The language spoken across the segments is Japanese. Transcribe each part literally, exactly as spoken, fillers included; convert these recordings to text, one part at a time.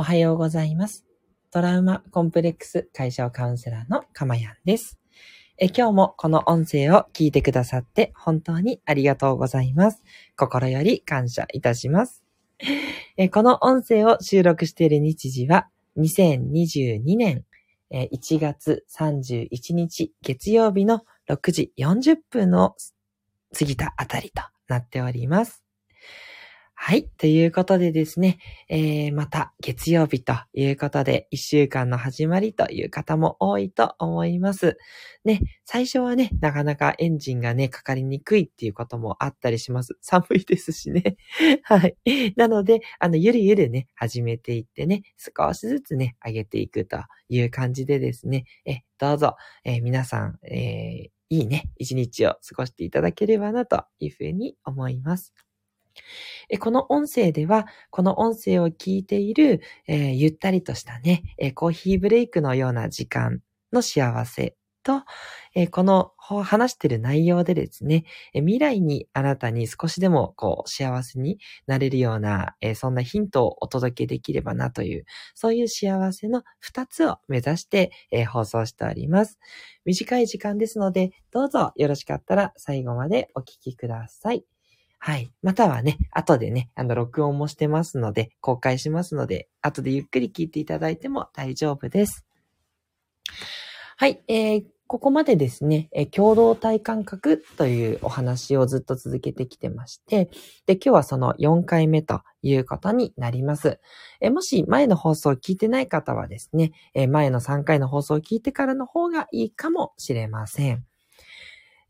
おはようございます。トラウマコンプレックス解消カウンセラーのかまやんです。え今日もこの音声を聞いてくださって本当にありがとうございます。心より感謝いたします。えこの音声を収録している日時はにせんにじゅうにねんいちがつさんじゅういちにち月曜日のろくじよんじゅっぷんを過ぎたあたりとなっております。はい。ということでですね、えー、また月曜日ということで、一週間の始まりという方も多いと思います。ね、最初はね、なかなかエンジンがね、かかりにくいっていうこともあったりします。寒いですしね。はい。なので、あの、ゆるゆるね、始めていってね、少しずつね、上げていくという感じでですね、え、どうぞ、えー、皆さん、えー、いいね、一日を過ごしていただければなというふうに思います。この音声では、この音声を聞いている、えー、ゆったりとしたね、えー、コーヒーブレイクのような時間の幸せと、えー、この話している内容でですね、えー、未来にあなたに少しでもこう幸せになれるような、えー、そんなヒントをお届けできればなという、そういう幸せのふたつを目指して、えー、放送しております。短い時間ですので、どうぞよろしかったら最後までお聞きください。はい。またはね、後でね、あの、録音もしてますので、公開しますので、後でゆっくり聞いていただいても大丈夫です。はい。えー、ここまでですね、えー、共同体感覚というお話をずっと続けてきてまして、で、今日はそのよんかいめということになります。えー、もし前の放送を聞いてない方はですね、えー、前のさんかいの放送を聞いてからの方がいいかもしれません。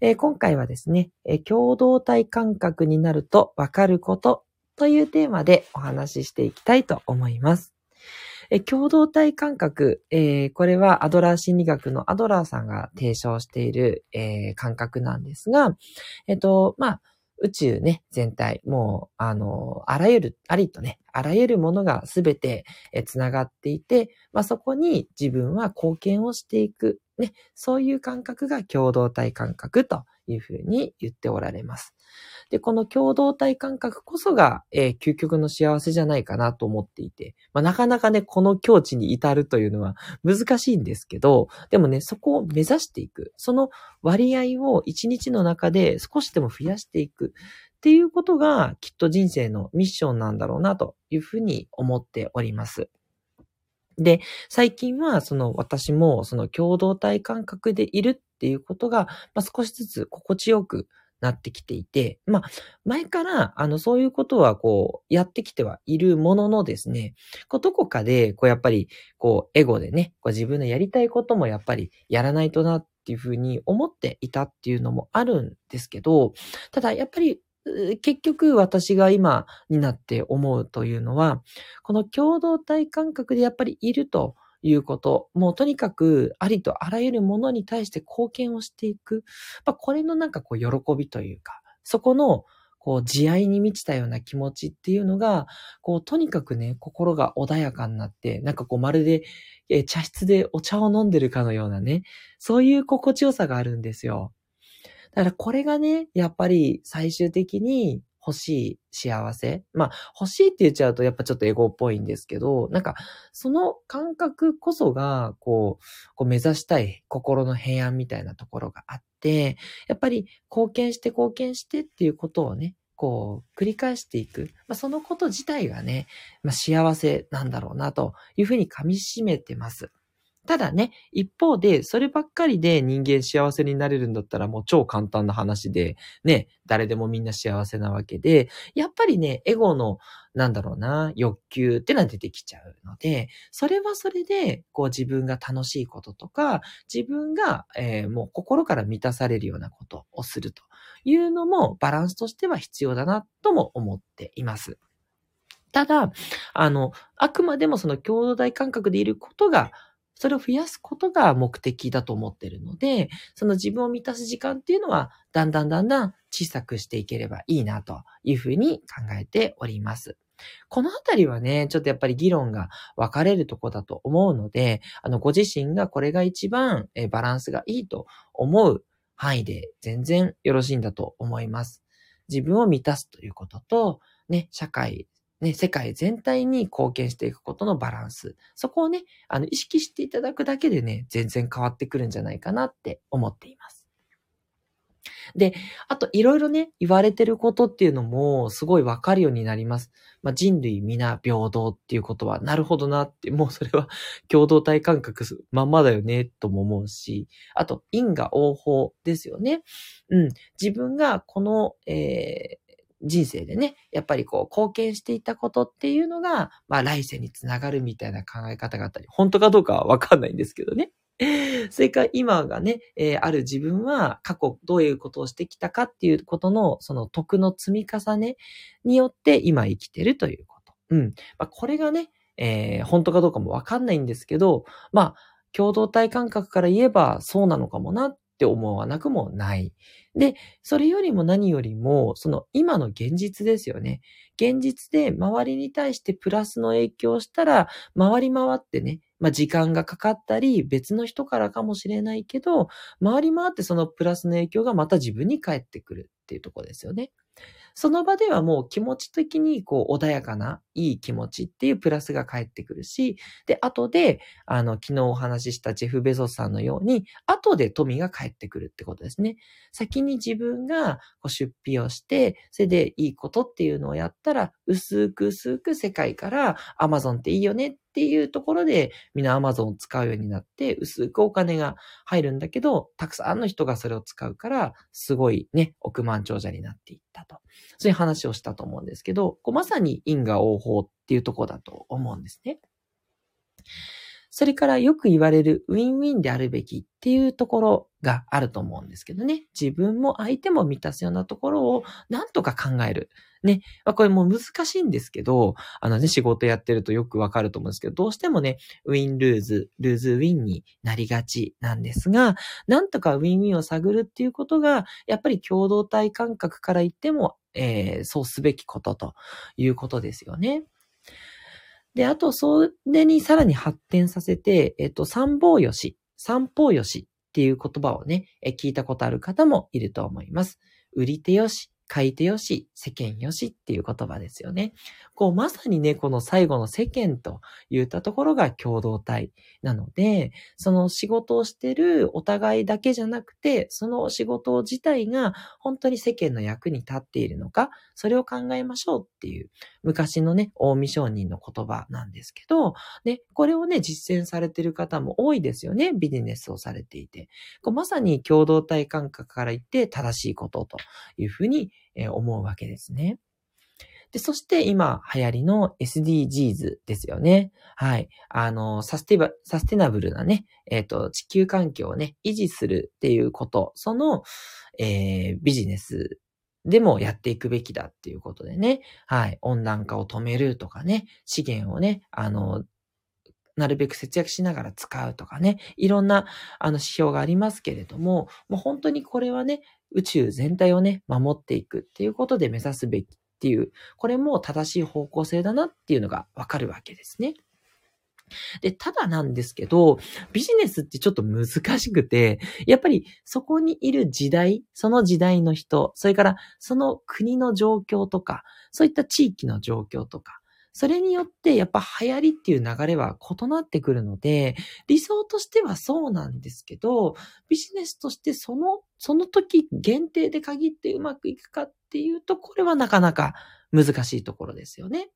えー、今回はですね、えー、共同体感覚になるとわかることというテーマでお話ししていきたいと思います。えー、共同体感覚、えー、これはアドラー心理学のアドラーさんが提唱している、えー、感覚なんですが、えっと、まあ、宇宙ね、全体、もう、あの、あらゆる、ありとね、あらゆるものがすべてつながっていて、まあ、そこに自分は貢献をしていく。ね、そういう感覚が共同体感覚というふうに言っておられます。で、この共同体感覚こそが、えー、究極の幸せじゃないかなと思っていて、まあ、なかなかね、この境地に至るというのは難しいんですけど、でもね、そこを目指していく。その割合を一日の中で少しでも増やしていく。っていうことがきっと人生のミッションなんだろうなというふうに思っております。で、最近は、その私も、その共同体感覚でいるっていうことが、まあ、少しずつ心地よくなってきていて、まあ、前から、あの、そういうことは、こう、やってきてはいるもののですね、こうどこかで、こう、やっぱり、こう、エゴでね、こう自分のやりたいこともやっぱりやらないとなっていうふうに思っていたっていうのもあるんですけど、ただ、やっぱり、結局私が今になって思うというのは、この共同体感覚でやっぱりいるということ、もうとにかくありとあらゆるものに対して貢献をしていく。まあ、これのなんかこう喜びというか、そこのこう慈愛に満ちたような気持ちっていうのが、こうとにかくね、心が穏やかになって、なんかこうまるでえ茶室でお茶を飲んでるかのようなね、そういう心地よさがあるんですよ。だからこれがね、やっぱり最終的に欲しい幸せ。まあ欲しいって言っちゃうとやっぱちょっとエゴっぽいんですけど、なんかその感覚こそがこう、こう目指したい心の平安みたいなところがあって、やっぱり貢献して貢献してっていうことをね、こう繰り返していく。まあそのこと自体がね、まあ幸せなんだろうなというふうに噛み締めてます。ただね、一方で、そればっかりで人間幸せになれるんだったらもう超簡単な話で、ね、誰でもみんな幸せなわけで、やっぱりね、エゴの、なんだろうな、欲求ってのは出てきちゃうので、それはそれで、こう自分が楽しいこととか、自分が、えー、もう心から満たされるようなことをするというのも、バランスとしては必要だな、とも思っています。ただ、あの、あくまでもその共同体感覚でいることが、それを増やすことが目的だと思っているので、その自分を満たす時間っていうのは、だんだんだんだん小さくしていければいいなというふうに考えております。このあたりはね、ちょっとやっぱり議論が分かれるとこだと思うので、あの、ご自身がこれが一番えバランスがいいと思う範囲で全然よろしいんだと思います。自分を満たすということと、ね、社会、ね、世界全体に貢献していくことのバランス。そこをね、あの、意識していただくだけでね、全然変わってくるんじゃないかなって思っています。で、あといろいろね、言われてることっていうのもすごいわかるようになります。まあ、人類皆平等っていうことはなるほどなって、もうそれは共同体感覚まんまだよね、とも思うし、あと因果応報ですよね。うん。自分がこの、えー、人生でね、やっぱりこう貢献していたことっていうのが、まあ来世につながるみたいな考え方があったり、本当かどうかはわかんないんですけどね。それから今がね、えー、ある自分は過去どういうことをしてきたかっていうことのその徳の積み重ねによって今生きてるということ。うん。まあ、これがね、えー、本当かどうかもわかんないんですけど、まあ、共同体感覚から言えばそうなのかもなって思わなくもない。で、それよりも何よりも、その今の現実ですよね。現実で周りに対してプラスの影響をしたら、回り回ってね、まあ時間がかかったり、別の人からかもしれないけど、回り回ってそのプラスの影響がまた自分に返ってくるっていうところですよね。その場ではもう気持ち的にこう穏やかないい気持ちっていうプラスが返ってくるし、で、後で、あの、昨日お話ししたジェフ・ベゾスさんのように、後で富が返ってくるってことですね。先に自分がこう出費をして、それでいいことっていうのをやったら、薄く薄く世界からアマゾンっていいよねっていうところで、みんなアマゾンを使うようになって、薄くお金が入るんだけど、たくさんの人がそれを使うから、すごいね、億万長者になっていったと。そういう話をしたと思うんですけど、こうまさに因果応報っていうところだと思うんですね。それからよく言われるウィンウィンであるべきっていうところがあると思うんですけどね。自分も相手も満たすようなところをなんとか考える。ね。まあ、これもう難しいんですけど、あのね、仕事やってるとよくわかると思うんですけど、どうしてもね、ウィンルーズ、ルーズウィンになりがちなんですが、なんとかウィンウィンを探るっていうことが、やっぱり共同体感覚から言っても、えー、そうすべきことということですよね。で、あと、それにさらに発展させて、えっと、三方よし、三方よしっていう言葉をね、え聞いたことある方もいると思います。売り手よし、買い手よし、世間よしっていう言葉ですよね。こう、まさにね、この最後の世間と言ったところが共同体なので、その仕事をしてるお互いだけじゃなくて、その仕事自体が本当に世間の役に立っているのか、それを考えましょうっていう、昔のね、近江商人の言葉なんですけど、ね、これをね、実践されている方も多いですよね、ビジネスをされていて。こうまさに共同体感覚から言って正しいことというふうに、えー、思うわけですね。で、そして今流行りの エスディージーズ ですよね。はい。あの、サスティバ、サステナブルなね、えっと、地球環境をね、維持するっていうこと、その、えー、ビジネスでもやっていくべきだっていうことでね。はい。温暖化を止めるとかね、資源をね、あの、なるべく節約しながら使うとかね、いろんな、あの、指標がありますけれども、もう本当にこれはね、宇宙全体をね、守っていくっていうことで目指すべきっていう、これも正しい方向性だなっていうのがわかるわけですね。で、ただなんですけど、ビジネスってちょっと難しくて、やっぱりそこにいる時代、その時代の人、それからその国の状況とか、そういった地域の状況とか、それによってやっぱ流行りっていう流れは異なってくるので、理想としてはそうなんですけど、ビジネスとしてその、その時限定で限ってうまくいくかっていうと、これはなかなか難しいところですよね。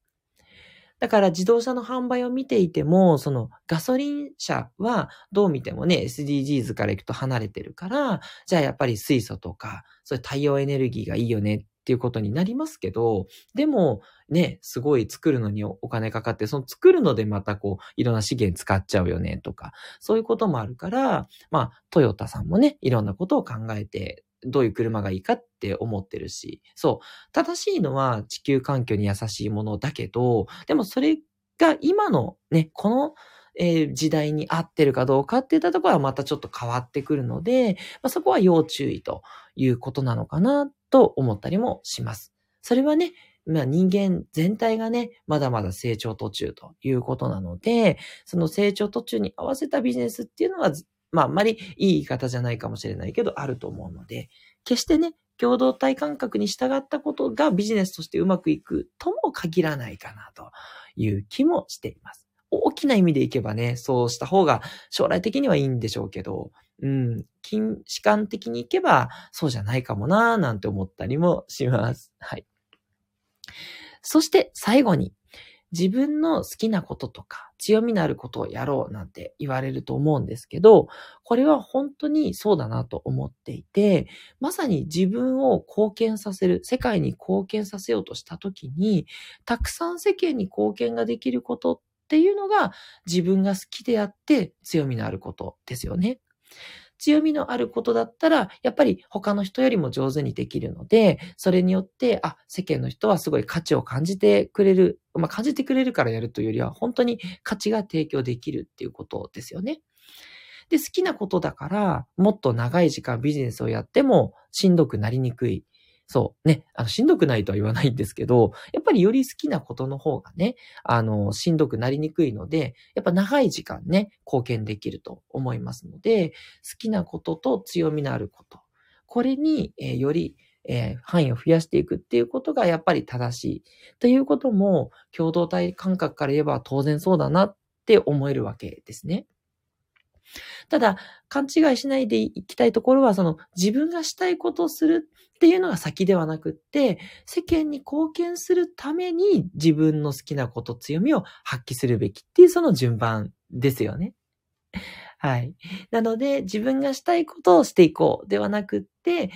だから自動車の販売を見ていても、そのガソリン車はどう見てもね、エスディージーズ からいくと離れてるから、じゃあやっぱり水素とか、そういう太陽エネルギーがいいよね。っていうことになりますけど、でもね、すごい作るのにお金かかって、その作るのでまたこう、いろんな資源使っちゃうよねとか、そういうこともあるから、まあ、トヨタさんもね、いろんなことを考えて、どういう車がいいかって思ってるし、そう、正しいのは地球環境に優しいものだけど、でもそれが今のね、この、えー、時代に合ってるかどうかっていったところはまたちょっと変わってくるので、まあ、そこは要注意ということなのかなと思ったりもします。それはね、まあ、人間全体がね、まだまだ成長途中ということなので、その成長途中に合わせたビジネスっていうのは、まあ、あんまりいい言い方じゃないかもしれないけど、あると思うので、決してね、共同体感覚に従ったことがビジネスとしてうまくいくとも限らないかなという気もしています。大きな意味でいけばね、そうした方が将来的にはいいんでしょうけど、うん、近視観的にいけばそうじゃないかもなーなんて思ったりもします。はい。そして最後に、自分の好きなこととか強みのあることをやろうなんて言われると思うんですけど、これは本当にそうだなと思っていて、まさに自分を貢献させる、世界に貢献させようとしたときに、たくさん世間に貢献ができることっていうのが自分が好きであって強みのあることですよね。強みのあることだったら、やっぱり他の人よりも上手にできるので、それによって、あ、世間の人はすごい価値を感じてくれる。まあ、感じてくれるからやるというよりは、本当に価値が提供できるっていうことですよね。で、好きなことだから、もっと長い時間ビジネスをやってもしんどくなりにくい。そうね、あの、しんどくないとは言わないんですけど、やっぱりより好きなことの方がね、あの、しんどくなりにくいので、やっぱ長い時間ね、貢献できると思いますので、好きなことと強みのあること。これに、えー、より、えー、範囲を増やしていくっていうことがやっぱり正しい。ということも、共同体感覚から言えば当然そうだなって思えるわけですね。ただ、勘違いしないでいきたいところは、その自分がしたいことをするっていうのが先ではなくって、世間に貢献するために自分の好きなこと、強みを発揮するべきっていうその順番ですよね。はい。なので、自分がしたいことをしていこうではなくって、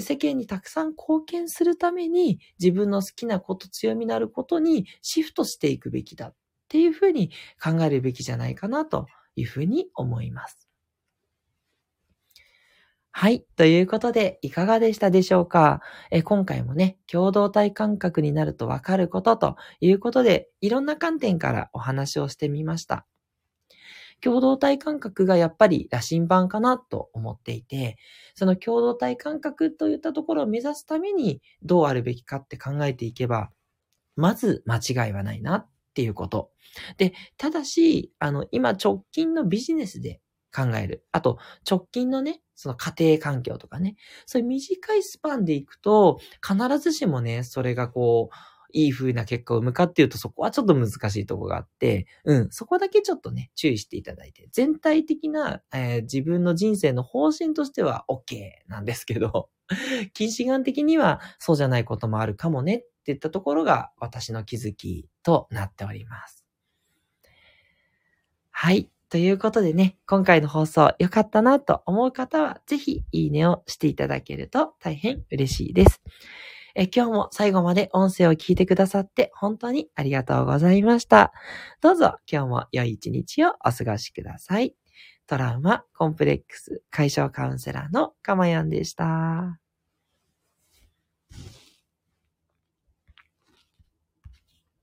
世間にたくさん貢献するために自分の好きなこと、強みのあることにシフトしていくべきだっていうふうに考えるべきじゃないかなと。いうふうに思います。はい。ということで、いかがでしたでしょうか？え今回もね、共同体感覚になるとわかることということで、いろんな観点からお話をしてみました。共同体感覚がやっぱり羅針盤かなと思っていて、その共同体感覚といったところを目指すためにどうあるべきかって考えていけば、まず間違いはないな。っていうこと。で、ただし、あの、今直近のビジネスで考える。あと、直近のね、その家庭環境とかね、そういう短いスパンでいくと、必ずしもね、それがこう、いい風な結果を生むかっていうと、そこはちょっと難しいところがあって、うん、そこだけちょっとね、注意していただいて、全体的な、えー、自分の人生の方針としては OK なんですけど、近視眼的にはそうじゃないこともあるかもねっていったところが私の気づきとなっております。はい。ということでね、今回の放送良かったなと思う方は、ぜひいいねをしていただけると大変嬉しいです。え今日も最後まで音声を聞いてくださって本当にありがとうございました。どうぞ今日も良い一日をお過ごしください。トラウマ・コンプレックス解消カウンセラーのかまやんでした。